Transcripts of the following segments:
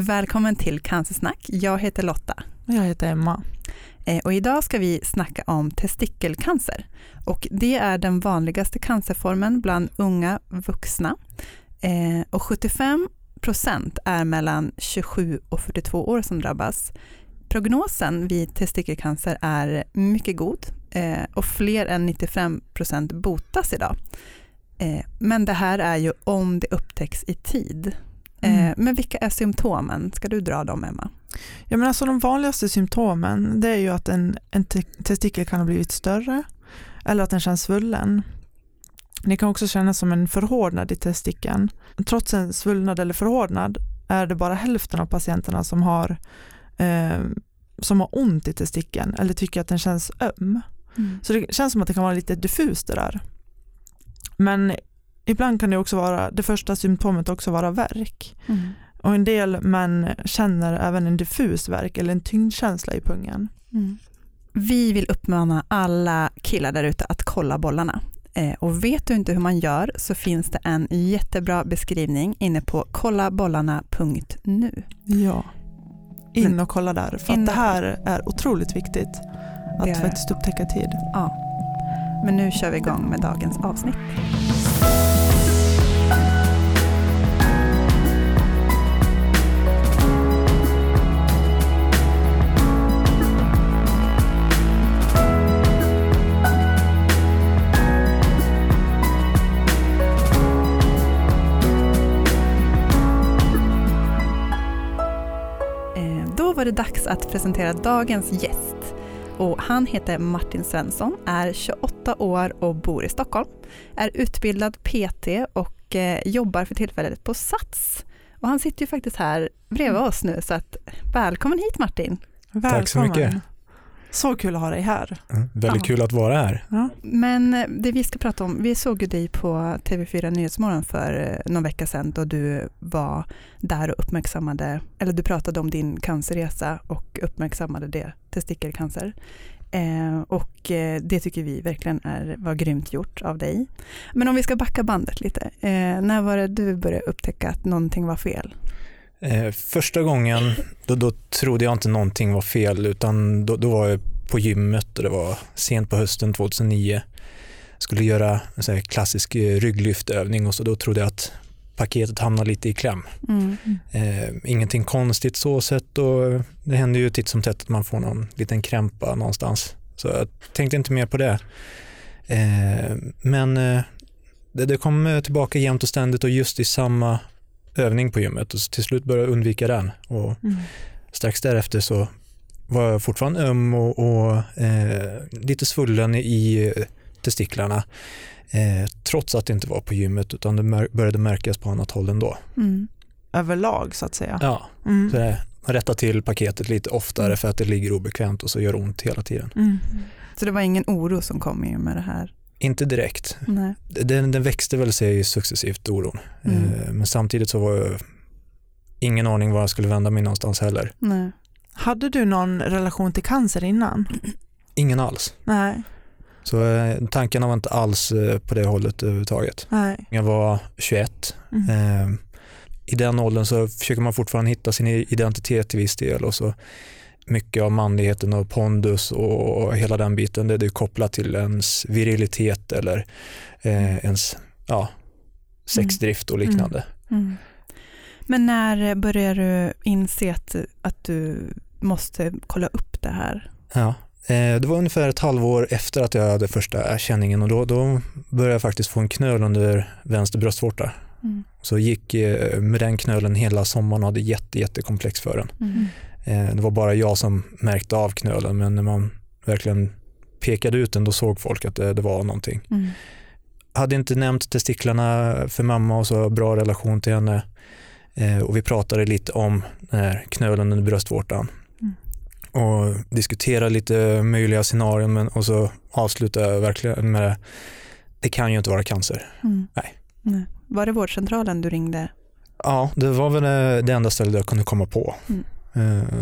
Välkommen till Cancersnack. Jag heter Lotta. Och jag heter Emma. Och idag ska vi snacka om testikelcancer. Och det är den vanligaste cancerformen bland unga vuxna. Och 75% är mellan 27 och 42 år som drabbas. Prognosen vid testikelcancer är mycket god. Och fler än 95% botas idag. Men det här är ju om det upptäcks i tid. Mm. Men vilka är symptomen? Ska du dra dem, Emma? Ja, men alltså de vanligaste symptomen, det är ju att en testikel kan ha blivit större eller att den känns svullen. Det kan också kännas som en förhårdnad i testikeln. Trots en svullnad eller förhårdnad är det bara hälften av patienterna som har ont i testikeln eller tycker att den känns öm. Mm. Så det känns som att det kan vara lite diffust det där. Men ibland kan det också vara, det första symptomet också vara värk. Mm. Och en del män känner även en diffus värk eller en tyngdkänsla i pungen. Mm. Vi vill uppmana alla killar där ute att kolla bollarna. Och vet du inte hur man gör så finns det en jättebra beskrivning inne på kollabollarna.nu. Ja, in och kolla där. För att det här är otroligt viktigt att faktiskt upptäcka tid. Ja, men nu kör vi igång med dagens avsnitt. Var det dags att presentera dagens gäst. Och han heter Martin Svensson, är 28 år och bor i Stockholm. Är utbildad PT och jobbar för tillfället på Sats. Och han sitter ju faktiskt här bredvid oss nu, så att välkommen hit, Martin. Välkommen. Tack så mycket. Så kul att ha dig här. Mm, väldigt kul att vara här. Ja. Men det vi ska prata om, vi såg ju dig på TV4 Nyhetsmorgon för någon vecka sedan då du var där och uppmärksammade, eller du pratade om din cancerresa och uppmärksammade det, testikelcancer. Och det tycker vi verkligen var grymt gjort av dig. Men om vi ska backa bandet lite, när var det du började upptäcka att någonting var fel? Första gången då trodde jag inte någonting var fel, utan då var jag på gymmet och det var sent på hösten 2009. Skulle göra en sån här klassisk rygglyftövning och så då trodde jag att paketet hamnade lite i kläm. Mm. Ingenting konstigt så sett, och det händer ju titt som tätt att man får någon liten krämpa någonstans. Så jag tänkte inte mer på det. Men det kom tillbaka jämt och ständigt och just i samma övning på gymmet, och till slut började jag undvika den, och strax därefter så var jag fortfarande öm och lite svullen i testiklarna, trots att det inte var på gymmet, utan det började märkas på annat håll ändå. Mm. Överlag så att säga. Ja, så det, rätta till paketet lite oftare för att det ligger obekvämt och så gör ont hela tiden. Mm. Så det var ingen oro som kom i med det här? Inte direkt. Nej. Den växte väl sig successivt, oron. Men samtidigt så var jag ingen aning var jag skulle vända mig någonstans heller. Nej. Hade du någon relation till cancer innan? Ingen alls. Nej. Så tanken var inte alls på det hållet överhuvudtaget. Nej. Jag var 21. I den åldern så försöker man fortfarande hitta sin identitet till viss del, och så mycket av manligheten och pondus och hela den biten, det är kopplat till ens virilitet eller ens sexdrift och liknande. Mm. Mm. Men när började du inse att du måste kolla upp det här? Ja, det var ungefär ett halvår efter att jag hade första känningen, och då började jag faktiskt få en knöl under vänster bröstvårta. Mm. Så gick med den knölen hela sommaren och hade jättekomplex för den. Mm. Det var bara jag som märkte av knölen, men när man verkligen pekade ut den då såg folk att det var någonting. Mm. Hade inte nämnt testiklarna för mamma, och så har bra relation till henne, och vi pratade lite om den här knölen under bröstvårtan. Mm. Och diskuterade lite möjliga scenarion, och så avslutade jag verkligen med det kan ju inte vara cancer. Mm. Nej. Var det vårdcentralen du ringde? Ja, det var väl det enda stället jag kunde komma på. Mm.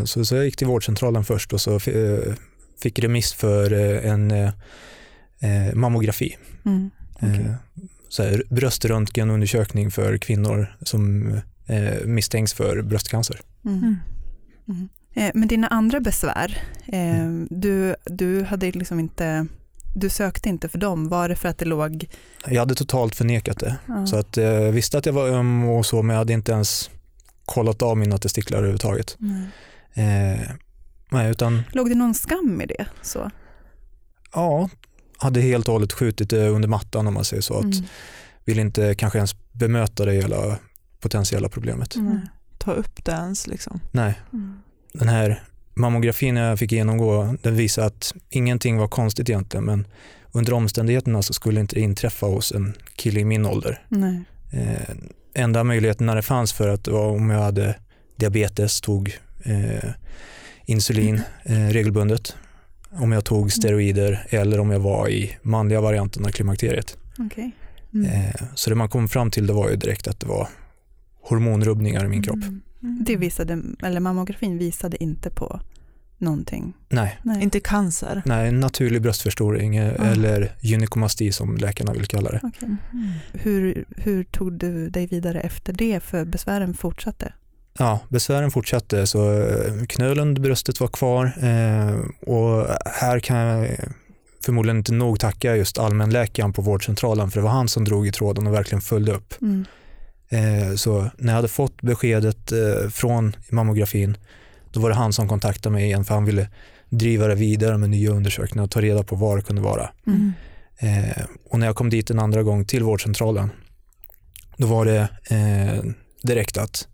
Så jag gick till vårdcentralen först, och så fick remiss för en mammografi. Mm, okay. Så här, bröströntgenundersökning för kvinnor som misstänks för bröstcancer. Mm. Mm. Men dina andra besvär, du hade liksom inte... Du sökte inte för dem, var det för att det låg... Jag hade totalt förnekat det. Ja. Så att jag visste att jag var öm och så, men jag hade inte ens kollat av mina testiklar överhuvudtaget. Nej, utan... Låg det någon skam i det? Så? Ja, hade helt och hållet skjutit det under mattan, om man säger så. Att vill inte kanske ens bemöta det hela potentiella problemet. Mm. Ta upp det ens liksom. Nej. Mm. Den här mammografin jag fick genomgå, den visade att ingenting var konstigt egentligen, men under omständigheterna så skulle inte det inträffa hos en kille i min ålder. Nej. Enda möjligheten när det fanns för att var om jag hade diabetes, tog insulin regelbundet, om jag tog steroider eller om jag var i manliga varianten av klimakteriet. Okay. Mm. Så det man kom fram till, det var ju direkt att det var hormonrubbningar i min kropp. Det visade, eller mammografin visade inte på någonting. Nej. Nej. Inte cancer. Nej, naturlig bröstförstoring eller gynekomasti som läkarna vill kalla det. Okay. Hur tog du dig vidare efter det? För besvären fortsatte. Ja, besvären fortsatte, så knölen under bröstet var kvar och här kan jag förmodligen inte nog tacka just allmänläkaren på vårdcentralen, för det var han som drog i tråden och verkligen följde upp. Mm. Så när jag hade fått beskedet från mammografin, då var det han som kontaktade mig igen, för han ville driva det vidare med nya undersökningar och ta reda på vad det kunde vara. Mm. Och när jag kom dit en andra gång till vårdcentralen, då var det direkt att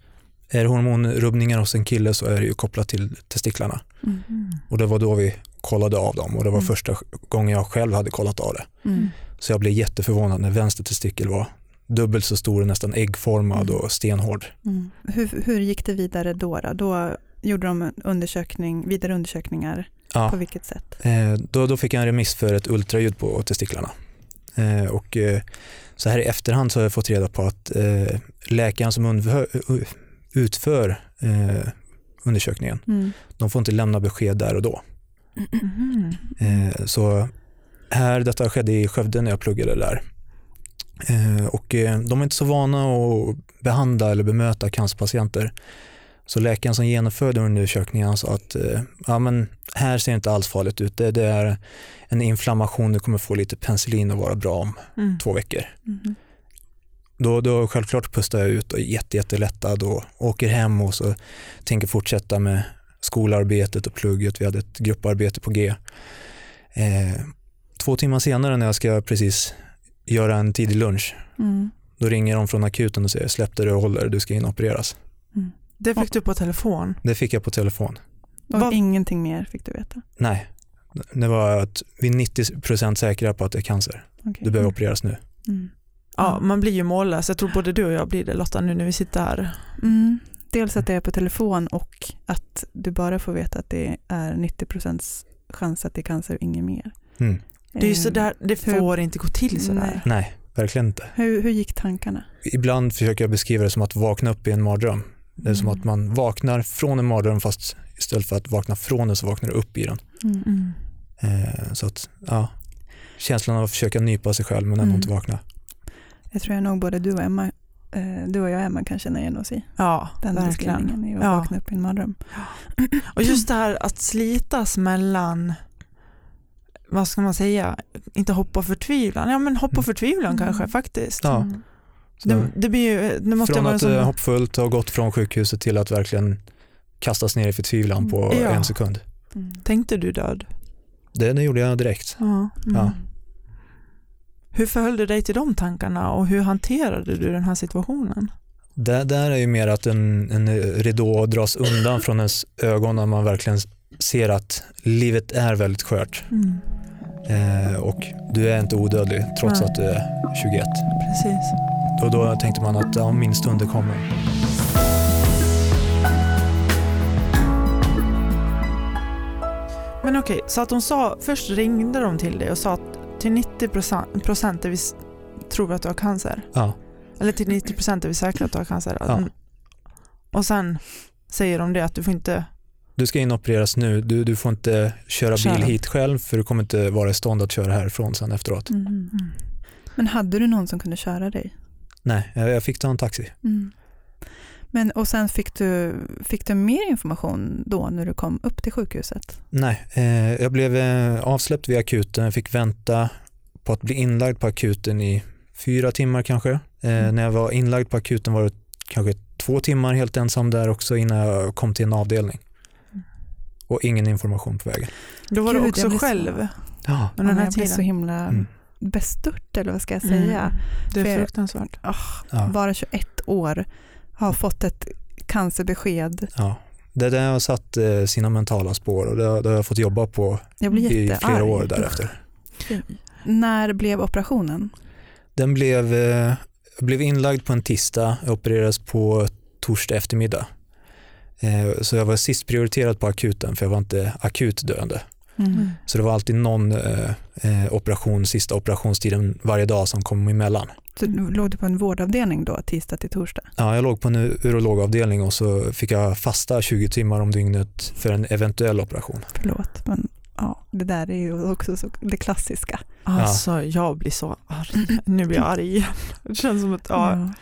är det hormonrubbningar hos en kille så är det ju kopplat till testiklarna. Mm. Och det var då vi kollade av dem, och det var första gången jag själv hade kollat av det. Mm. Så jag blev jätteförvånad när vänster testikel var dubbelt så stor, nästan äggformad och stenhård. Mm. Hur gick det vidare då? Då gjorde de vidare undersökningar på vilket sätt? Då fick jag en remiss för ett ultraljud på testiklarna. Och så här i efterhand så har jag fått reda på att läkaren som utför undersökningen, de får inte lämna besked där och då. Så detta skedde i Skövde när jag pluggade där. Och de är inte så vana att behandla eller bemöta cancerpatienter. Så läkaren som genomförde undersökningen sa att ja, men här ser det inte alls farligt ut. Det är en inflammation, du kommer få lite penicillin och vara bra om 2 veckor. Mm. Då självklart pustar jag ut och är jättelättad och åker hem, och så tänker fortsätta med skolarbetet och plugget. Vi hade ett grupparbete på G. 2 timmar senare när jag ska precis göra en tidig lunch. Mm. Då ringer de från akuten och säger släpp dig och håller, du ska inopereras. Mm. Det fick du på telefon? Det fick jag på telefon. Och ingenting mer fick du veta? Nej, det var att vi är 90% säkra på att det är cancer. Okay. Du behöver opereras nu. Mm. Ja, man blir ju mållös. Jag tror både du och jag blir det, Lotta, nu när vi sitter här. Mm. Dels att det är på telefon och att du bara får veta att det är 90% chans att det är cancer och inget mer. Mm. Det är ju sådär, det får inte gå till sådär. Nej, verkligen inte. Hur gick tankarna? Ibland försöker jag beskriva det som att vakna upp i en mardröm. Det är som att man vaknar från en mardröm, fast istället för att vakna från den så vaknar du upp i den. Mm. Så att, ja, känslan av att försöka nypa sig själv men ändå inte vakna. Jag tror nog både du och jag Emma kan känna igen oss i. Ja, den beskrivningen är att vakna upp i en mardröm. Ja. Och just det här att slitas mellan, vad ska man säga, inte hoppa och förtvivlan. Ja, men hoppa och förtvivlan kanske faktiskt. Ja. Det blir ju, nu måste från jag att som... hoppfullt har gått från sjukhuset till att verkligen kastas ner i förtvivlan på en sekund. Mm. Tänkte du död? Det gjorde jag direkt. Ja. Mm. Ja. Hur förhöll du dig till de tankarna och hur hanterade du den här situationen? Det där är ju mer att en ridå dras undan från ens ögon när man verkligen ser att livet är väldigt skört. Mm. Och du är inte odödlig trots att du är 21. Precis. Och då tänkte man att min stund kommer. Men okej, så att de sa, först ringde de till dig och sa att till 90% är vi tror att du har cancer. Ja. Eller till 90% är vi säkra att du har cancer. Ja. Och sen säger de det att du får inte... Du ska inopereras nu. Du får inte köra bil hit själv, för du kommer inte vara i stånd att köra härifrån sen efteråt. Mm. Men hade du någon som kunde köra dig? Nej, jag fick ta en taxi. Mm. Men och sen fick du mer information då när du kom upp till sjukhuset? Nej, jag blev avsläppt vid akuten. Jag fick vänta på att bli inlagd på akuten i 4 timmar kanske. När jag var inlagd på akuten var det kanske 2 timmar helt ensam där också innan jag kom till en avdelning. Och ingen information på vägen. Då var du också själv. Så... Ja. Men den här tiden så himla... bestört, eller vad ska jag säga? Det är fruktansvärt. Bara 21 år har fått ett cancerbesked. Ja. Det där har satt sina mentala spår och det har jag fått jobba på i flera år därefter. När blev operationen? Den blev inlagd på en tisdag och opererades på torsdag eftermiddag. Så jag var sist prioriterad på akuten för jag var inte akut döende. Så det var alltid någon operation, sista operationstiden varje dag som kom emellan. Så låg du på en vårdavdelning då, tisdag till torsdag? Ja, jag låg på en urologavdelning och så fick jag fasta 20 timmar om dygnet för en eventuell operation. Förlåt, men ja, det där är ju också så, det klassiska. Alltså, jag blir så arg. Nu blir jag arg igen. Det känns som att... Ja.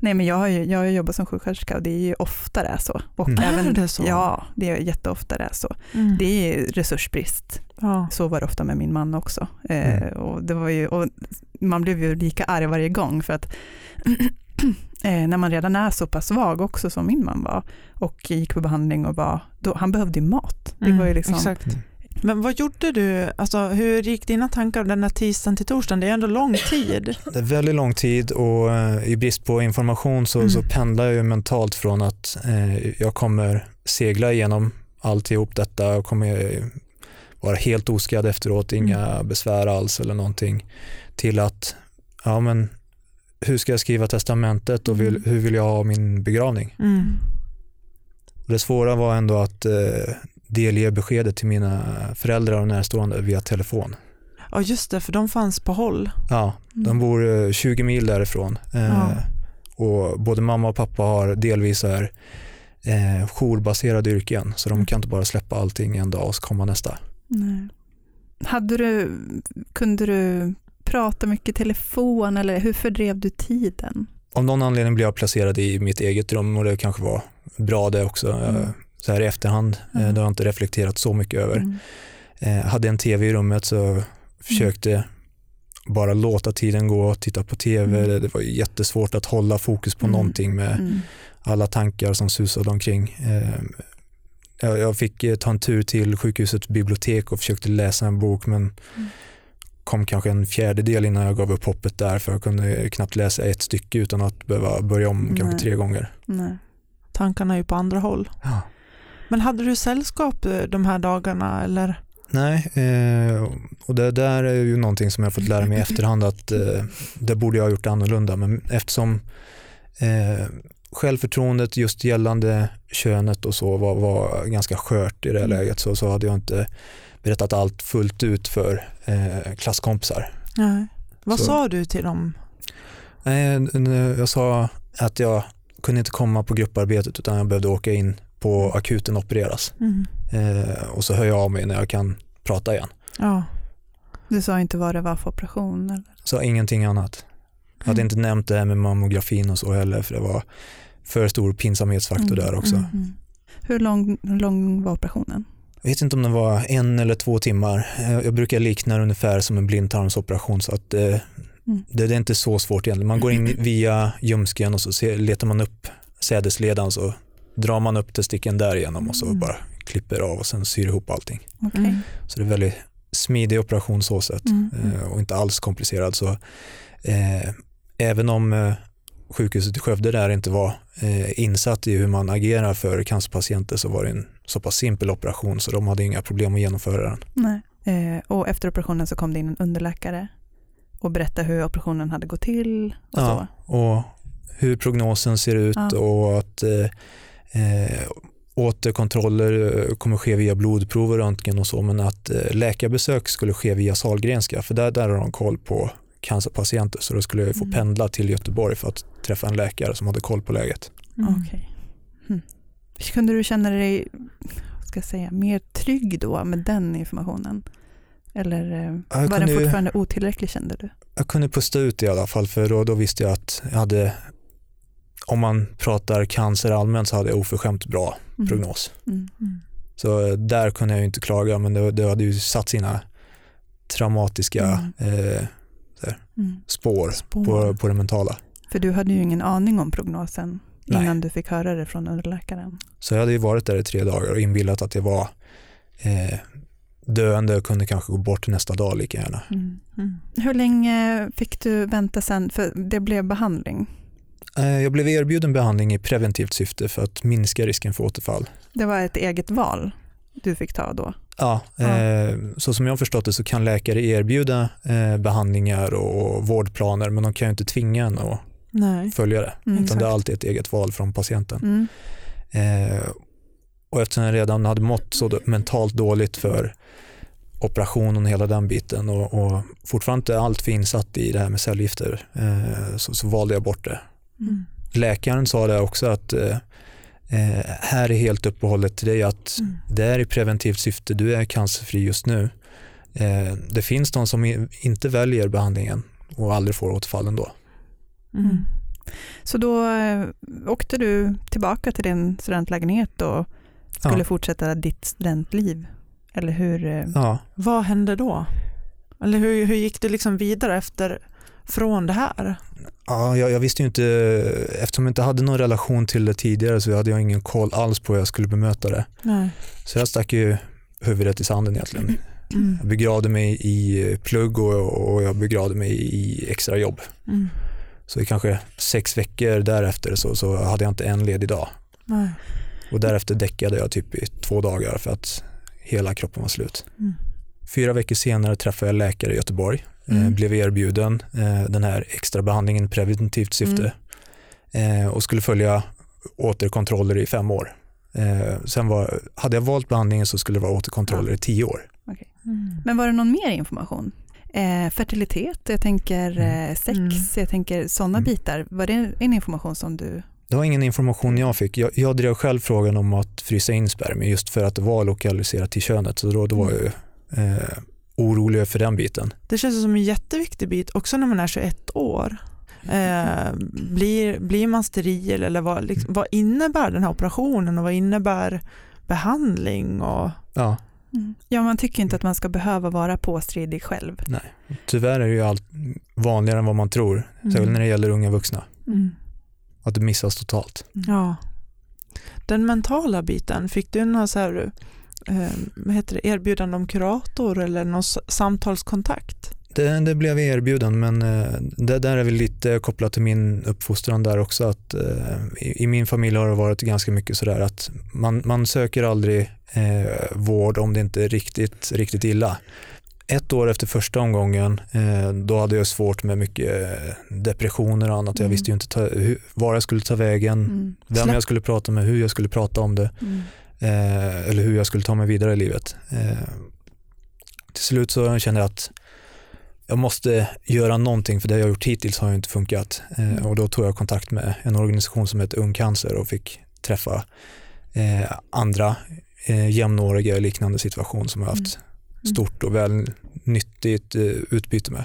Nej, men jag har jobbat som sjuksköterska och det är ju ofta det är så. Och även, är det så? Ja, det är jätteofta det är så. Det är resursbrist. Ja. Så var det ofta med min man också. Och det var ju, och man blev ju lika arg varje gång för att när man redan är så pass svag också som min man var och gick på behandling och han behövde ju mat. Det var ju liksom... Exakt. Men vad gjorde du? Alltså, hur gick dina tankar av den här tisdagen till torsdagen? Det är ändå lång tid. Det är väldigt lång tid och i brist på information så pendlar jag ju mentalt från att jag kommer segla igenom alltihop detta och kommer vara helt oskadd efteråt, inga besvär alls eller någonting, till att ja, men hur ska jag skriva testamentet och hur vill jag ha min begravning? Det svåra var ändå att delge beskedet till mina föräldrar och närstående via telefon. Ja just det, för de fanns på håll. Ja, de bor 20 mil därifrån. Och både mamma och pappa har delvis här jourbaserade yrken så de kan inte bara släppa allting en dag och så komma nästa. Nej. Kunde du prata mycket i telefon eller hur fördrev du tiden? Av någon anledning blev jag placerad i mitt eget rum och det kanske var bra det också. Så här i efterhand, det har jag inte reflekterat så mycket över. Hade en tv i rummet så försökte bara låta tiden gå och titta på tv. Det var jättesvårt att hålla fokus på någonting med alla tankar som susade omkring. Jag fick ta en tur till sjukhusets bibliotek och försökte läsa en bok men kom kanske en fjärdedel innan jag gav upp hoppet där för jag kunde knappt läsa ett stycke utan att behöva börja om kanske 3 gånger. Nej. Tankarna är ju på andra håll. Ja. Men hade du sällskap de här dagarna? Eller? Nej, och det där är ju någonting som jag fått lära mig i efterhand att det borde jag ha gjort annorlunda. Men eftersom självförtroendet just gällande könet och så var ganska skört i det läget så hade jag inte berättat allt fullt ut för klasskompisar. Nej. Vad sa du till dem? Jag sa att jag kunde inte komma på grupparbetet utan jag behövde åka in på akuten och opereras. Och så hör jag av mig när jag kan prata igen. Ja. Du sa inte vad det var för operation? Eller? Sa ingenting annat. Jag hade inte nämnt det här med mammografin och så heller för det var för stor pinsamhetsfaktor där också. Hur lång var operationen? Jag vet inte om det var 1 eller 2 timmar. Jag brukar likna det ungefär som en blindtarmsoperation så att det är inte så svårt egentligen. Man går in via ljumsken och så letar man upp sädesledan så drar man upp testikeln där igenom och så bara klipper av och sen syr ihop allting. Okay. Så det är en väldigt smidig operation så sett och inte alls komplicerad. Så, även om sjukhuset i Skövde där inte var insatt i hur man agerar för cancerpatienter så var det en så pass simpel operation så de hade inga problem att genomföra den. Nej. Och efter operationen så kom det in en underläkare och berätta hur operationen hade gått till och så. Och hur prognosen ser ut och att återkontroller kommer ske via blodprov och röntgen och så, men att läkarbesök skulle ske via Salgrenska för där har de koll på cancerpatienter så då skulle jag få pendla till Göteborg för att träffa en läkare som hade koll på läget. Okej. Kunde du känna dig mer trygg då med den informationen? Eller var den fortfarande otillräcklig kände du? Jag kunde pusta ut i alla fall för då visste jag att jag hade om man pratar cancer allmänt så hade jag oförskämt bra prognos. Mm. Så där kunde jag ju inte klaga, men det hade ju satt sina traumatiska spår. På det mentala. För du hade ju ingen aning om prognosen innan du fick höra det från underläkaren. Så jag hade ju varit där i 3 dagar och inbillat att det var döende och kunde kanske gå bort nästa dag lika gärna. Mm. Hur länge fick du vänta sen? För det blev behandling. Jag blev erbjuden behandling i preventivt syfte för att minska risken för återfall. Det var ett eget val du fick ta då? Ja, så som jag har förstått det så kan läkare erbjuda behandlingar och vårdplaner, men de kan ju inte tvinga en att följa det. Utan exakt. Det är alltid ett eget val från patienten. Och eftersom jag redan hade mått så mentalt dåligt för operationen och hela den biten och fortfarande inte allt för insatt i det här med cellgifter, så valde jag bort det. Mm. Läkaren sa det också att här är helt uppehållet till dig att det är i preventivt syfte, du är cancerfri just nu. Det finns de som inte väljer behandlingen och aldrig får återfallen då. Mm. Så då åkte du tillbaka till din studentlägenhet och skulle fortsätta ditt studentliv? Eller hur? Ja. Vad hände då? Eller hur gick du liksom vidare efter från det här? Ja, jag visste ju inte, eftersom jag inte hade någon relation till det tidigare så hade jag ingen koll alls på hur jag skulle bemöta det. Nej. Så jag stack ju huvudet i sanden egentligen. Mm. Jag begravde mig i plugg och jag begravde mig i extra jobb. Mm. Så i kanske 6 veckor därefter så hade jag inte en ledig dag. Nej. Och därefter däckade jag typ i 2 dagar för att hela kroppen var slut. Mm. 4 veckor senare träffade jag läkare i Göteborg. Blev erbjuden den här extra behandlingen preventivt syfte och skulle följa återkontroller i 5 år. Sen hade jag valt behandlingen så skulle det vara återkontroller i 10 år. Okay. Mm. Men var det någon mer information? Fertilitet, jag tänker sex, jag tänker sådana bitar. Var det en information som du... Det var ingen information jag fick. Jag drev själv frågan om att frysa in spermier just för att det var lokaliserat till könet. Så då var jag ju... oroliga för den biten. Det känns som en jätteviktig bit också när man är 21 år. Blir man steril eller vad innebär den här operationen och vad innebär behandling? Och... Ja, man tycker inte att man ska behöva vara påstridig själv. Nej. Tyvärr är det ju allt vanligare än vad man tror. Särskilt när det gäller unga vuxna. Mm. Att det missas totalt. Ja. Den mentala biten, fick du någon så här... erbjudande om kurator eller någon samtalskontakt? Det blev erbjuden, men det där är väl lite kopplat till min uppfostran där också, att i min familj har det varit ganska mycket sådär att man söker aldrig vård om det inte är riktigt illa. 1 år efter första omgången då hade jag svårt med mycket depressioner och annat. Jag visste ju inte var jag skulle ta vägen, vem jag skulle prata med, hur jag skulle prata om det. Eller hur jag skulle ta mig vidare i livet. Till slut så kände jag att jag måste göra någonting, för det jag gjort hittills har ju inte funkat. Och då tog jag kontakt med en organisation som heter Ung Cancer och fick träffa andra jämnåriga i liknande situation som jag haft stort och väl nyttigt utbyte med.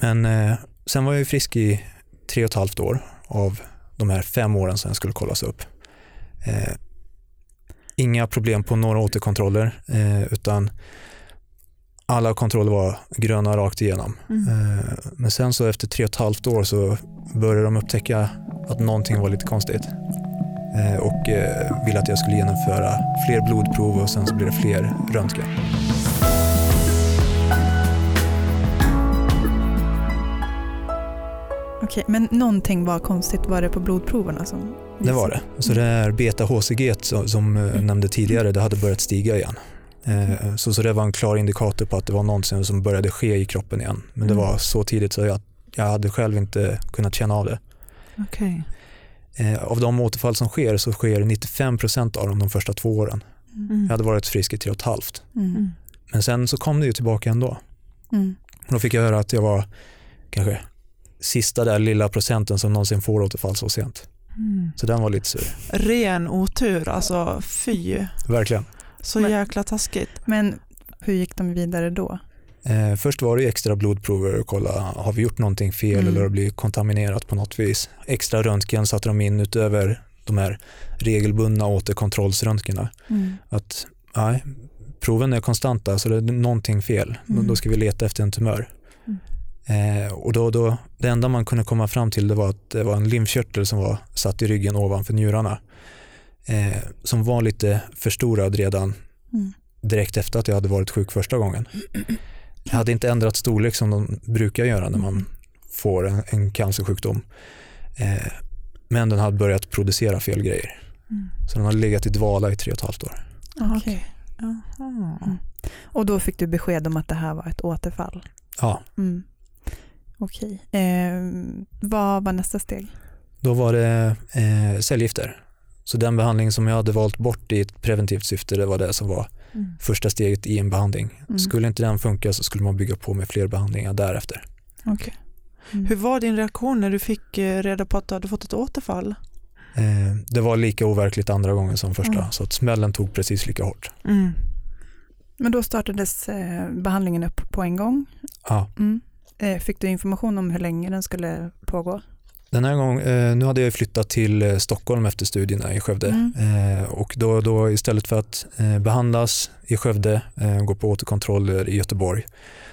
Men sen var jag ju frisk i 3,5 år av de här 5 åren som jag skulle kollas upp. Inga problem på några återkontroller, utan alla kontroller var gröna rakt igenom. Men sen så efter 3,5 år så började de upptäcka att någonting var lite konstigt och ville att jag skulle genomföra fler blodprov och sen så blev det fler röntgen. Okej, men någonting var konstigt, var det på blodproverna som... Det var det. Så det här beta-HCG som nämnde tidigare, det hade börjat stiga igen. Så det var en klar indikator på att det var någonting som började ske i kroppen igen. Men det var så tidigt så jag hade själv inte kunnat känna av det. Okay. Av de återfall som sker så sker 95% av dem de första 2 åren. Jag hade varit frisk i 3,5. Men sen så kom det ju tillbaka ändå. Då fick jag höra att jag var kanske sista där lilla procenten som någonsin får återfall så sent. Så den var lite sur. Ren otur, alltså fy. Verkligen. Så jäkla taskigt. Men hur gick de vidare då? Först var det extra blodprover och kolla, har vi gjort någonting fel eller har det blivit kontaminerat på något vis. Extra röntgen satte de in utöver de här regelbundna återkontrollsröntgenerna. Att nej, proven är konstanta så det är någonting fel. Då ska vi leta efter en tumör. Och då, det enda man kunde komma fram till det var att det var en lymfkörtel som var satt i ryggen ovanför njurarna. Som var lite förstorad redan direkt efter att jag hade varit sjuk första gången. Jag hade inte ändrat storlek som de brukar göra när man får en cancersjukdom. Men den hade börjat producera fel grejer. Så den hade legat i dvala i 3,5 år. Okay. Aha. Och då fick du besked om att det här var ett återfall? Ja. Okej. Vad var nästa steg? Då var det cellgifter. Så den behandling som jag hade valt bort i ett preventivt syfte, det var det som var första steget i en behandling. Skulle inte den funka så skulle man bygga på med fler behandlingar därefter. Okay. Hur var din reaktion när du fick reda på att du hade fått ett återfall? Det var lika overkligt andra gången som första, så att smällen tog precis lika hårt. Men då startades behandlingen upp på en gång. Ja. Fick du information om hur länge den skulle pågå? Den här gången, nu hade jag flyttat till Stockholm efter studierna i Skövde. Och då istället för att behandlas i Skövde och gå på återkontroller i Göteborg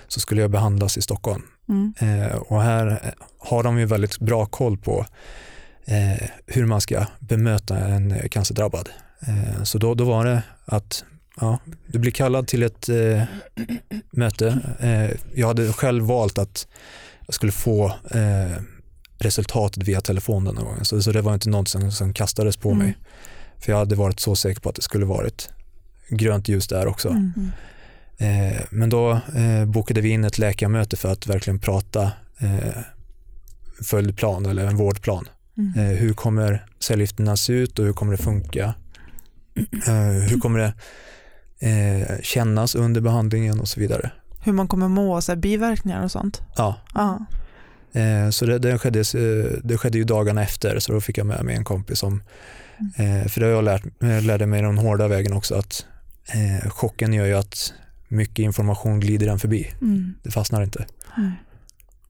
så skulle jag behandlas i Stockholm. Och här har de ju väldigt bra koll på hur man ska bemöta en cancerdrabbad. Så då var det att du blir kallad till ett möte. Jag hade själv valt att jag skulle få resultatet via telefon den gången. Så det var inte något som kastades på mig. För jag hade varit så säker på att det skulle varit grönt ljus där också. Men då bokade vi in ett läkarmöte för att verkligen prata följdplan eller en vårdplan. Hur kommer cellgifterna se ut och hur kommer det funka? Hur kommer det kännas under behandlingen och så vidare. Hur man kommer må, så här, biverkningar och sånt. Ja. Så det skedde ju dagarna efter, så då fick jag med mig en kompis som för det har jag lärde mig den hårda vägen också, att chocken gör ju att mycket information glider den förbi. Det fastnar inte.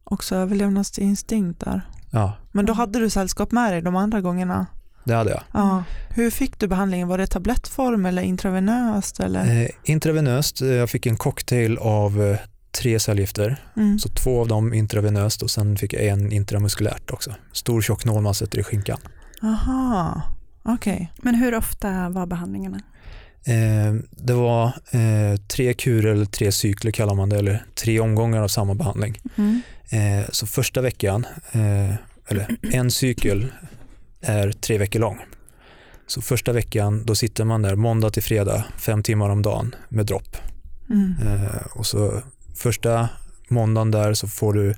Också överlevnadsinstinkt där. Ja. Men då hade du sällskap med dig de andra gångerna? Det hade jag. Ja. Hur fick du behandlingen? Var det tablettform eller intravenöst? Eller? Intravenöst. Jag fick en cocktail av 3 cellgifter. Så 2 av dem intravenöst och sen fick jag en intramuskulärt också. Stor tjock nål man sätter i skinkan. Aha, okej. Okay. Men hur ofta var behandlingarna? Det var 3 kurer eller 3 cykler kallar man det, eller 3 omgångar av samma behandling. Så första veckan, eller en cykel är 3 veckor lång. Så första veckan då sitter man där måndag till fredag 5 timmar om dagen med dropp. Och så första måndagen där så får du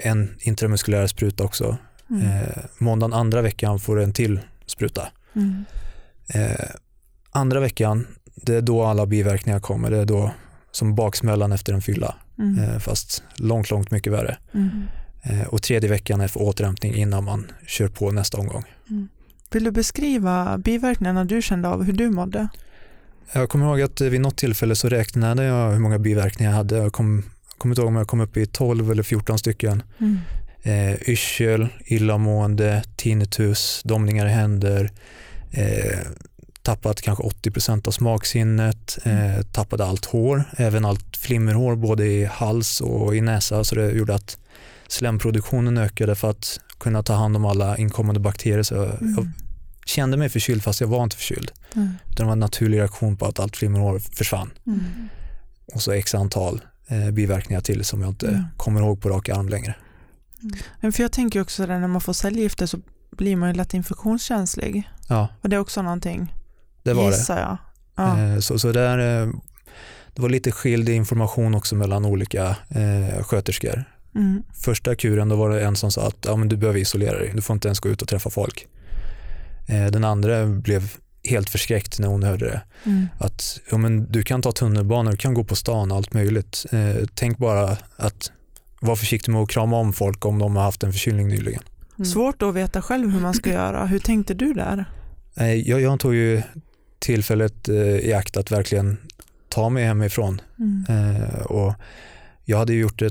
en intramuskulär spruta också. Måndagen andra veckan får du en till spruta. Andra veckan, det är då alla biverkningar kommer. Det är då som baksmällan efter en fylla. Fast långt mycket värre. Och tredje veckan är för återhämtning innan man kör på nästa omgång. Vill du beskriva biverkningarna du kände av, hur du mådde? Jag kommer ihåg att vid något tillfälle så räknade jag hur många biverkningar jag hade. Jag kommer inte ihåg om jag kom upp i 12 eller 14 stycken. Yrsel, illamående, tinnitus, domningar i händer, tappat kanske 80% av smaksinnet, tappade allt hår, även allt flimmerhår både i hals och i näsa, så det gjorde att slemproduktionen ökade för att kunna ta hand om alla inkommande bakterier. Så jag kände mig förkyld fast jag var inte förkyld. Det var en naturlig reaktion på att allt flimmerhår försvann. Och så x antal biverkningar till som jag inte kommer ihåg på rak arm längre. För jag tänker också att när man får cellgifter så blir man ju lätt infektionskänslig. Ja. Och det är också någonting. Det var gissar jag. Ja. Så det var lite skild information också mellan olika sköterskor. Första kuren då var det en som sa att men du behöver isolera dig, du får inte ens gå ut och träffa folk. Den andra blev helt förskräckt när hon hörde det. Att men du kan ta tunnelbanor, du kan gå på stan, allt möjligt. Tänk bara att vara försiktig med att krama om folk om de har haft en förkylning nyligen. Svårt att veta själv hur man ska göra. Hur tänkte du där? Jag tog ju tillfället i akt att verkligen ta mig hemifrån. Och jag hade gjort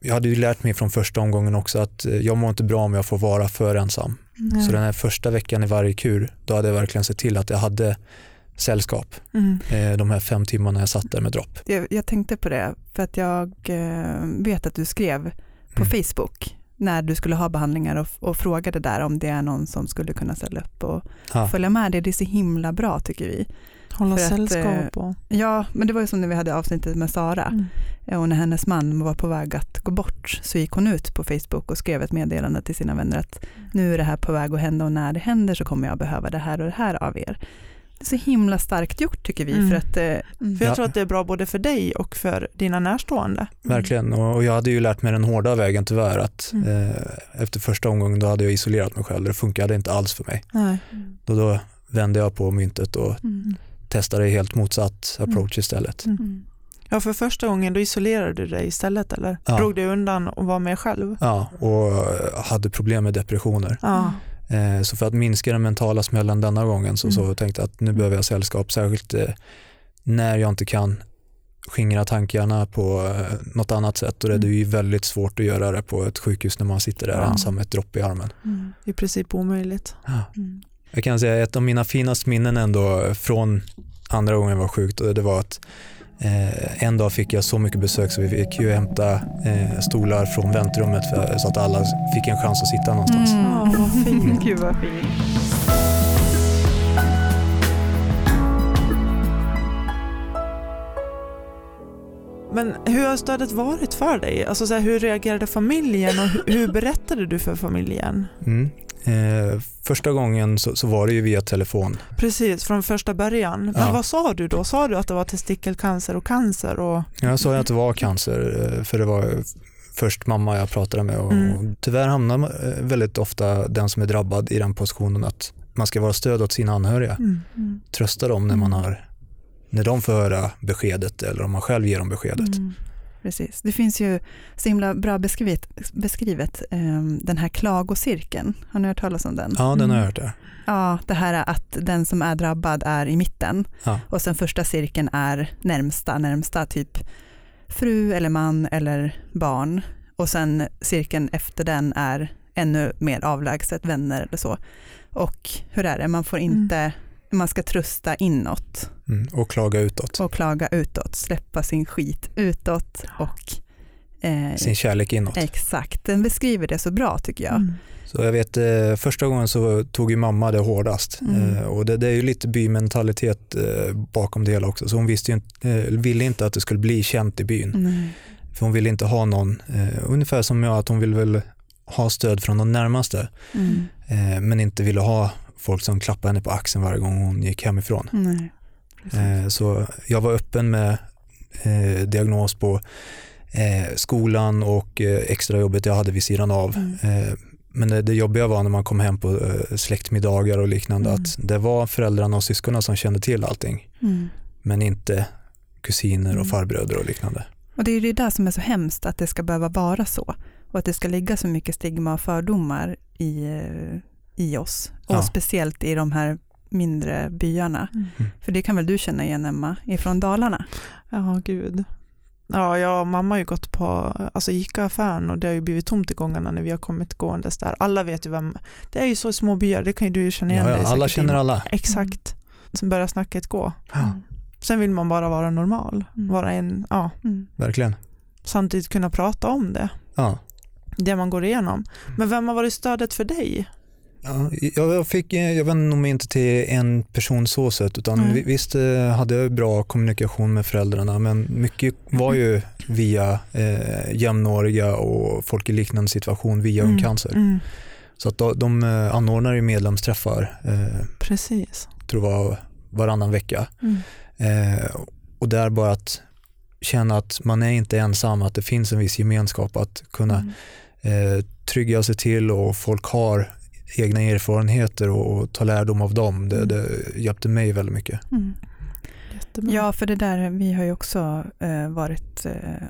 jag hade ju lärt mig från första omgången också att jag mår inte bra om jag får vara för ensam. Så den här första veckan i varje kur, då hade jag verkligen sett till att jag hade sällskap de här 5 timmarna jag satt där med dropp. Jag tänkte på det för att jag vet att du skrev på Facebook när du skulle ha behandlingar och frågade där om det är någon som skulle kunna ställa upp och följa med det. Det är så himla bra tycker vi. Hålla sällskap och... Ja, men det var ju som när vi hade avsnittet med Sara och när hennes man var på väg att gå bort så gick hon ut på Facebook och skrev ett meddelande till sina vänner att nu är det här på väg att hända och när det händer så kommer jag behöva det här av er. Så himla starkt gjort tycker vi för jag tror att det är bra både för dig och för dina närstående. Verkligen, och jag hade ju lärt mig den hårda vägen tyvärr att efter första omgången då hade jag isolerat mig själv, det funkade inte alls för mig. Då vände jag på myntet och testade helt motsatt approach istället. Ja, för första gången då isolerade du dig istället eller? Ja. Drog du undan och var med själv? Ja, och hade problem med depressioner. Ja. Så för att minska den mentala smällen denna gången så tänkte jag att nu behöver jag sällskap, särskilt när jag inte kan skingra tankarna på något annat sätt. Och det är ju väldigt svårt att göra det på ett sjukhus när man sitter där ensam med ett dropp i armen. Det är i princip omöjligt. Ja. Jag kan säga att ett av mina finaste minnen ändå från andra gången var sjukt och det var att en dag fick jag så mycket besök så vi fick ju hämta stolar från väntrummet så att alla fick en chans att sitta någonstans. Vad fint. Gud vad fint. Men hur har stödet varit för dig? Alltså, så här, hur reagerade familjen och hur berättade du för familjen? Första gången så var det ju via telefon. Precis, från första början. Men vad sa du då? Sa du att det var testikelcancer och cancer? Och... Jag sa att det var cancer för det var först mamma jag pratade med. Och tyvärr hamnar väldigt ofta den som är drabbad i den positionen att man ska vara stöd åt sina anhöriga. Trösta dem när de får höra beskedet eller om man själv ger dem beskedet. Precis. Det finns ju så himla bra beskrivet den här klagocirkeln. Har ni hört talas om den? Ja, den har jag hört det. Ja, det här är att den som är drabbad är i mitten. Ja. Och sen första cirkeln är närmsta typ fru eller man eller barn. Och sen cirkeln efter den är ännu mer avlägset, vänner eller så. Och hur är det? Man får inte... Man ska trösta inåt. Och klaga utåt. Släppa sin skit utåt och... sin kärlek inåt. Exakt. Den beskriver det så bra tycker jag. Så jag vet, första gången så tog ju mamma det hårdast. Och det är ju lite bymentalitet bakom det hela också. Så hon ville inte att det skulle bli känt i byn. För hon ville inte ha någon... ungefär som jag, att hon ville väl ha stöd från de närmaste. Men inte ville ha... folk som klappade henne på axeln varje gång hon gick hemifrån. Så jag var öppen med diagnos på skolan och extrajobbet jag hade vid sidan av. Men det jobbiga var när man kom hem på släktmiddagar och liknande att det var föräldrarna och syskonen som kände till allting. Men inte kusiner och farbröder och liknande. Och det är ju det där som är så hemskt att det ska behöva vara så. Och att det ska ligga så mycket stigma och fördomar i oss och speciellt i de här mindre byarna. För det kan väl du känna igen, Emma, ifrån Dalarna? Ja, gud. Ja, jag och mamma har ju gått på ICA-affären och det har ju blivit tomt i gångarna när vi har kommit gåendes där. Alla vet ju vem. Det är ju så små byar, det kan ju du känna igen. Ja, alla känner alla. Exakt. Sen börjar snacket gå. Sen vill man bara vara normal. Vara en, Verkligen. Samtidigt kunna prata om det. Ja. Det man går igenom. Men vem har varit stödet för dig? Ja, jag vände nog mig inte till en person så sett utan visst hade jag bra kommunikation med föräldrarna men mycket var ju via jämnåriga och folk i liknande situation via Ung Cancer. Så att de anordnar ju medlemsträffar precis. Tror jag varannan vecka. Och där bara att känna att man är inte ensam, att det finns en viss gemenskap att kunna trygga sig till och folk har egna erfarenheter och ta lärdom av dem. Det hjälpte mig väldigt mycket. Ja, för det där, vi har ju också varit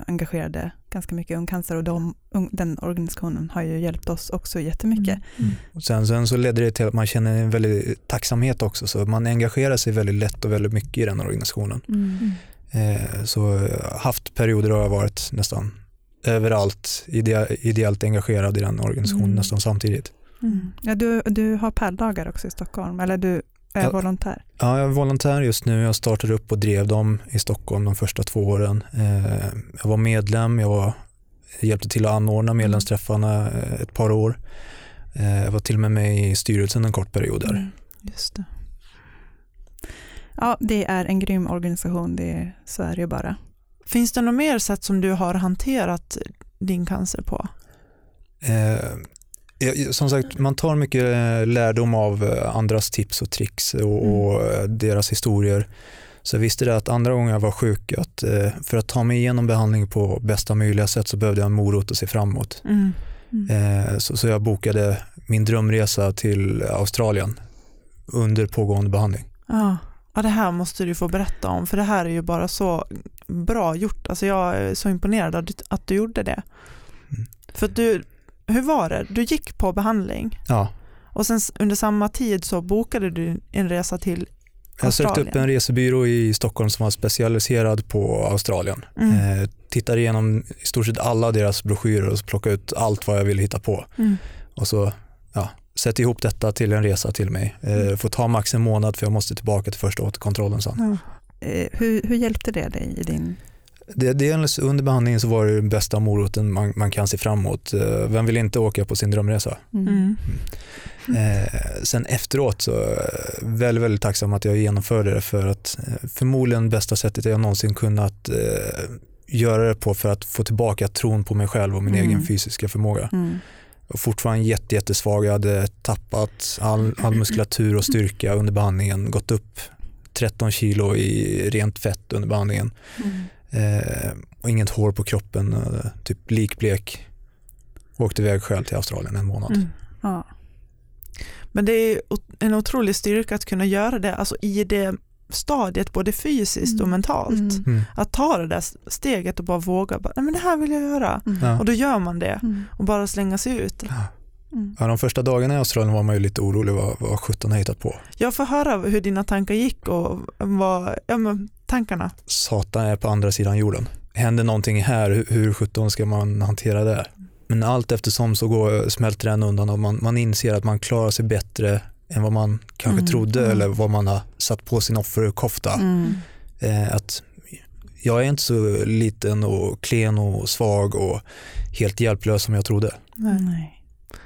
engagerade ganska mycket Ung Cancer, och den organisationen har ju hjälpt oss också jättemycket. Mm. Och sen så leder det till att man känner en väldigt tacksamhet också, så man engagerar sig väldigt lätt och väldigt mycket i den organisationen. Mm. Så haft perioder har jag varit nästan överallt ideellt engagerad i den organisationen nästan samtidigt. Mm. Ja, du har pärldagar också i Stockholm, eller du är volontär? Ja, jag är volontär just nu. Jag startade upp och drev dem i Stockholm de första 2 åren. Jag var medlem, jag hjälpte till att anordna medlemsträffarna ett par år. Jag var till och med med i styrelsen en kort period där. Mm, just det. Ja, det är en grym organisation, så är det ju bara. Finns det något mer sätt som du har hanterat din cancer på? Som sagt, man tar mycket lärdom av andras tips och tricks och deras historier. Så jag visste det att andra gånger jag var sjuk, att för att ta mig igenom behandling på bästa möjliga sätt så behövde jag en morot att se framåt. Mm. Mm. Så jag bokade min drömresa till Australien under pågående behandling. Ja, det här måste du få berätta om, för det här är ju bara så bra gjort. Alltså jag är så imponerad att du gjorde det. Mm. För att hur var det? Du gick på behandling. Ja. Och sen under samma tid så bokade du en resa till Australien. Jag sökte upp en resebyrå i Stockholm som var specialiserad på Australien. Mm. Tittade igenom i stort sett alla deras broschyrer och plockade ut allt vad jag ville hitta på. Mm. Och så sätt ihop detta till en resa till mig. Får ta max en månad, för jag måste tillbaka till första återkontrollen sen. Mm. Hur hjälpte det dig i din... Dels under behandlingen så var det den bästa moroten man kan se framåt. Vem vill inte åka på sin drömresa? Mm. Mm. Sen efteråt så väldigt, väldigt tacksam att jag genomförde det, för att förmodligen bästa sättet jag någonsin kunnat göra det på, för att få tillbaka tron på mig själv och min egen fysiska förmåga. Mm. Jag var fortfarande jättesvag. Jag hade tappat all muskulatur och styrka under behandlingen. Gått upp 13 kilo i rent fett under behandlingen. Mm. Och inget hår på kroppen, typ likblek. Åkte iväg själv till Australien en månad. Mm. Ja. Men det är en otrolig styrka att kunna göra det, alltså i det stadiet, både fysiskt och mentalt. Mm. Att ta det där steget och bara våga, nej men det här vill jag göra. Mm. Och då gör man det och bara slänga sig ut. Ja. Mm. Ja, de första dagarna i Australien var man ju lite orolig vad 17 har hittat på. Jag får höra hur dina tankar gick och vad tankarna. Satan är på andra sidan jorden. Händer någonting här, hur 17 ska man hantera det? Men allt eftersom så smälter den undan och man inser att man klarar sig bättre än vad man kanske trodde eller vad man har satt på sin offerkofta. Mm. Att jag är inte så liten och klen och svag och helt hjälplös som jag trodde. Nej.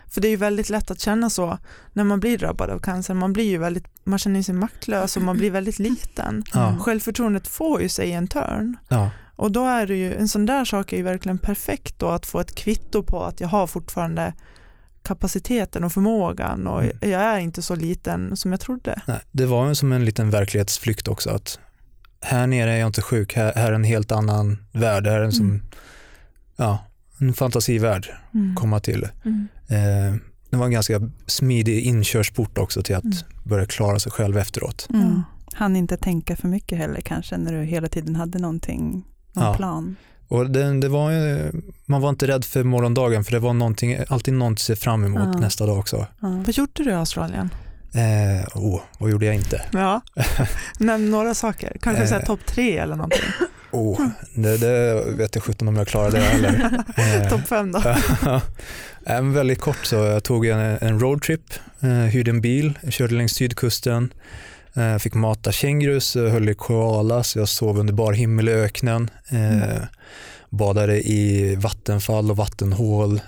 För det är ju väldigt lätt att känna så när man blir drabbad av cancer. Man blir ju man känner sig maktlös och man blir väldigt liten. Ja. Självförtroendet får ju sig en törn. Ja. Och då är det ju, en sån där sak är ju verkligen perfekt då, att få ett kvitto på att jag har fortfarande kapaciteten och förmågan och jag är inte så liten som jag trodde. Nej, det var ju som en liten verklighetsflykt också, att här nere är jag inte sjuk, här är en helt annan värld, här är en en fantasivärld komma till. Mm. Det var en ganska smidig inkörsport också till att börja klara sig själv efteråt. Mm. Han inte tänka för mycket heller kanske, när du hela tiden hade någon plan. Och det var ju, man var inte rädd för morgondagen, för det var alltid någonting att se fram emot nästa dag också. Mm. Vad gjorde du i Australien? Vad gjorde jag inte? Ja. Nämn några saker. Kanske säga topp 3 eller någonting. Det vet jag 17 om jag klarade det eller. Topp 5 då. Väldigt kort, så jag tog en roadtrip, hyrde en bil, körde längs sydkusten, fick mata kängurus, höll i koalas, jag sov under bar himmel i öknen, badade i vattenfall och vattenhål,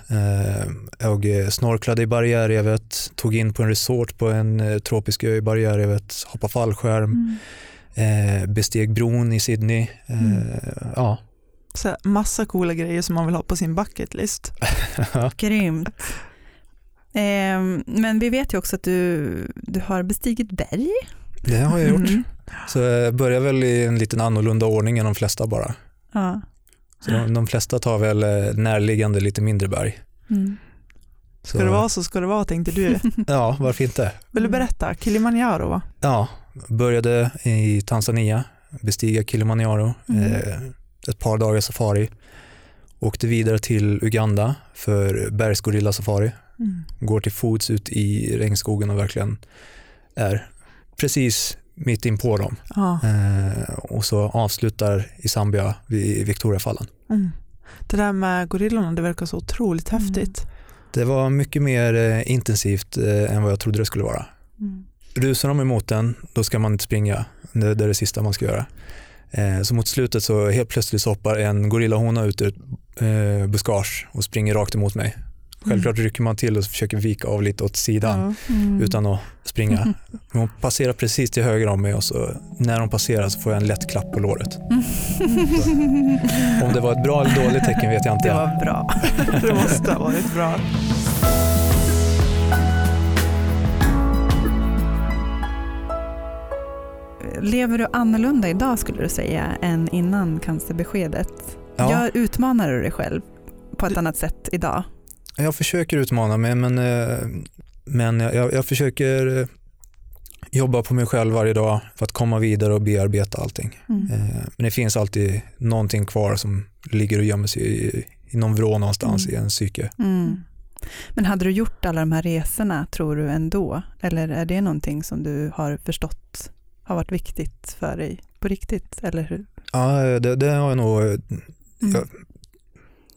jag snorklade i barriärrevet, tog in på en resort på en tropisk ö i barriärrevet, hoppade fallskärm, besteg bron i Sydney. Så massa coola grejer som man vill ha på sin bucket list. Grymt. Men vi vet ju också att du har bestigit berg. Det har jag gjort. Så jag börjar väl i en liten annorlunda ordning än de flesta bara. Så de flesta tar väl närliggande lite mindre berg. Ska det vara så ska det vara, tänkte du. Ja, varför inte? Vill du berätta? Kilimanjaro va? Ja, började i Tanzania, bestiga Kilimanjaro, ett par dagar safari Åkte vidare till Uganda för bergsgorilla safari. Går till fots ut i regnskogen och verkligen är precis mitt in på dem. Ja. Och så avslutar i Zambia vid Victoriafallen. Mm. Det där med gorillorna, det verkar så otroligt häftigt. Det var mycket mer intensivt än vad jag trodde det skulle vara. Rusar de emot den, då ska man inte springa. Det är det sista man ska göra. Så mot slutet så helt plötsligt hoppar en gorillahona ut ur buskage och springer rakt emot mig. Självklart rycker man till och försöker vika av lite åt sidan utan att springa. Men hon passerar precis till höger om mig och så, när hon passerar så får jag en lätt klapp på låret. Om det var ett bra eller dåligt tecken vet jag inte. Det var bra. Det måste ha varit bra. Lever du annorlunda idag skulle du säga än innan cancerbeskedet? Ja. Jag utmanar du dig själv på ett annat sätt idag? Jag försöker utmana mig, men jag försöker jobba på mig själv varje dag för att komma vidare och bearbeta allting. Men det finns alltid någonting kvar som ligger och gömmer sig i någon vrå någonstans i en psyke. Men hade du gjort alla de här resorna tror du ändå? Eller är det någonting som du har förstått har varit viktigt för dig på riktigt? Eller hur? Ja, det har jag nog...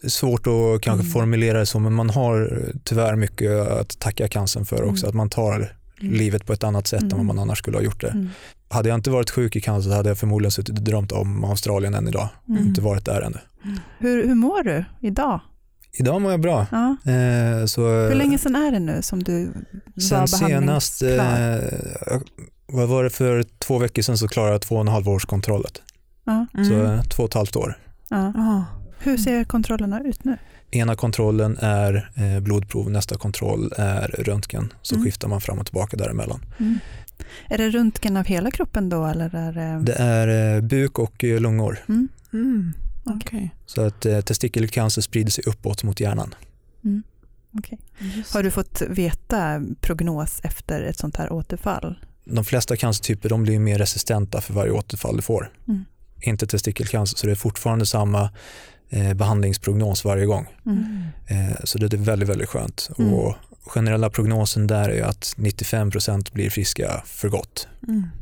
Svårt att kanske formulera det så, men man har tyvärr mycket att tacka cancern för också, att man tar livet på ett annat sätt än vad man annars skulle ha gjort det. Hade jag inte varit sjuk i cancer hade jag förmodligen suttit och drömt om Australien än idag, inte varit där ännu. Hur mår du idag? Idag mår jag bra. Ja. Så, hur länge sedan är det nu som du var senast? Vad var det för 2 veckor sedan så klarade jag 2,5-årskontrollet. Så 2,5 år. Hur ser kontrollerna ut nu? Ena kontrollen är blodprov, nästa kontroll är röntgen. Så skiftar man fram och tillbaka däremellan. Är det röntgen av hela kroppen då? Eller är det... det är buk och lungor. Okay. Så att testikelcancer sprider sig uppåt mot hjärnan. Okay. Har du fått veta prognos efter ett sånt här återfall? De flesta cancertyper de blir mer resistenta för varje återfall du får. Inte testikelcancer, så det är fortfarande samma behandlingsprognos varje gång. Så det är väldigt, väldigt skönt. Och generella prognosen där är att 95% blir friska för gott.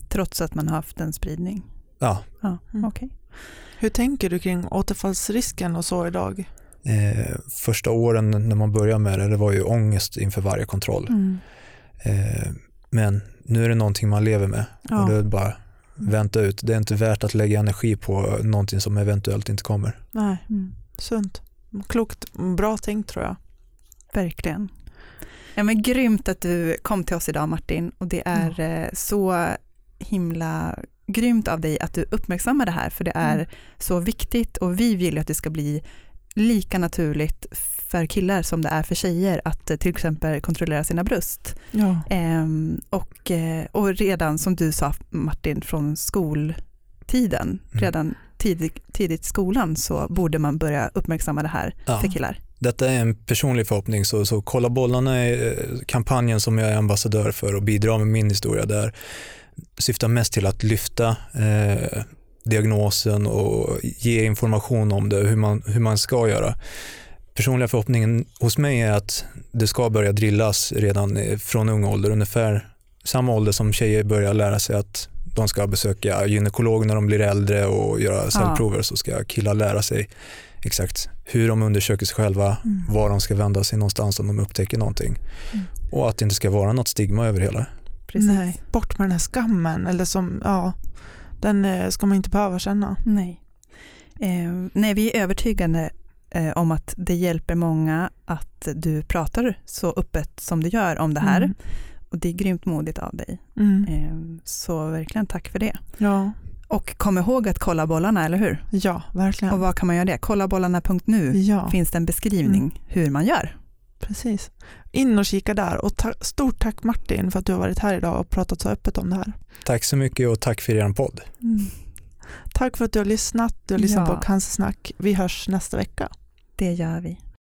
Trots att man har haft en spridning? Ja. Okay. Hur tänker du kring återfallsrisken och så idag? Första åren när man började med det var ju ångest inför varje kontroll. Men nu är det någonting man lever med. Och det är bara... vänta ut. Det är inte värt att lägga energi på någonting som eventuellt inte kommer. Nej, sunt. Klokt, bra tänkt tror jag. Verkligen. Ja, men grymt att du kom till oss idag Martin, och det är så himla grymt av dig att du uppmärksammar det här, för det är så viktigt, och vi vill att det ska bli lika naturligt för killar som det är för tjejer att till exempel kontrollera sina bröst. Ja. Och redan som du sa Martin, från skoltiden, redan tidigt i skolan så borde man börja uppmärksamma det här för killar. Detta är en personlig förhoppning, så kolla bollarna är kampanjen som jag är ambassadör för och bidrar med min historia där. Syftar mest till att lyfta diagnosen och ge information om det, hur man ska göra. Personliga förhoppningen hos mig är att det ska börja drillas redan från ung ålder, ungefär samma ålder som tjejer börjar lära sig att de ska besöka gynekolog när de blir äldre och göra cellprover, så ska killar lära sig exakt hur de undersöker sig själva, var de ska vända sig någonstans om de upptäcker någonting, och att det inte ska vara något stigma över hela. Precis. Nej, bort med den här skammen, eller som, den ska man inte behöva känna. Nej. Nej, vi är övertygade om att det hjälper många att du pratar så öppet som du gör om det här. Och det är grymt modigt av dig. Så verkligen tack för det. Ja. Och kom ihåg att kolla bollarna, eller hur? Ja, verkligen. Och vad kan man göra det? Kollabollarna.nu finns det en beskrivning hur man gör. Precis. In och kika där. Och stort tack Martin för att du har varit här idag och pratat så öppet om det här. Tack så mycket, och tack för er podd. Tack för att du har lyssnat på Cancersnack. Vi hörs nästa vecka. Det gör vi.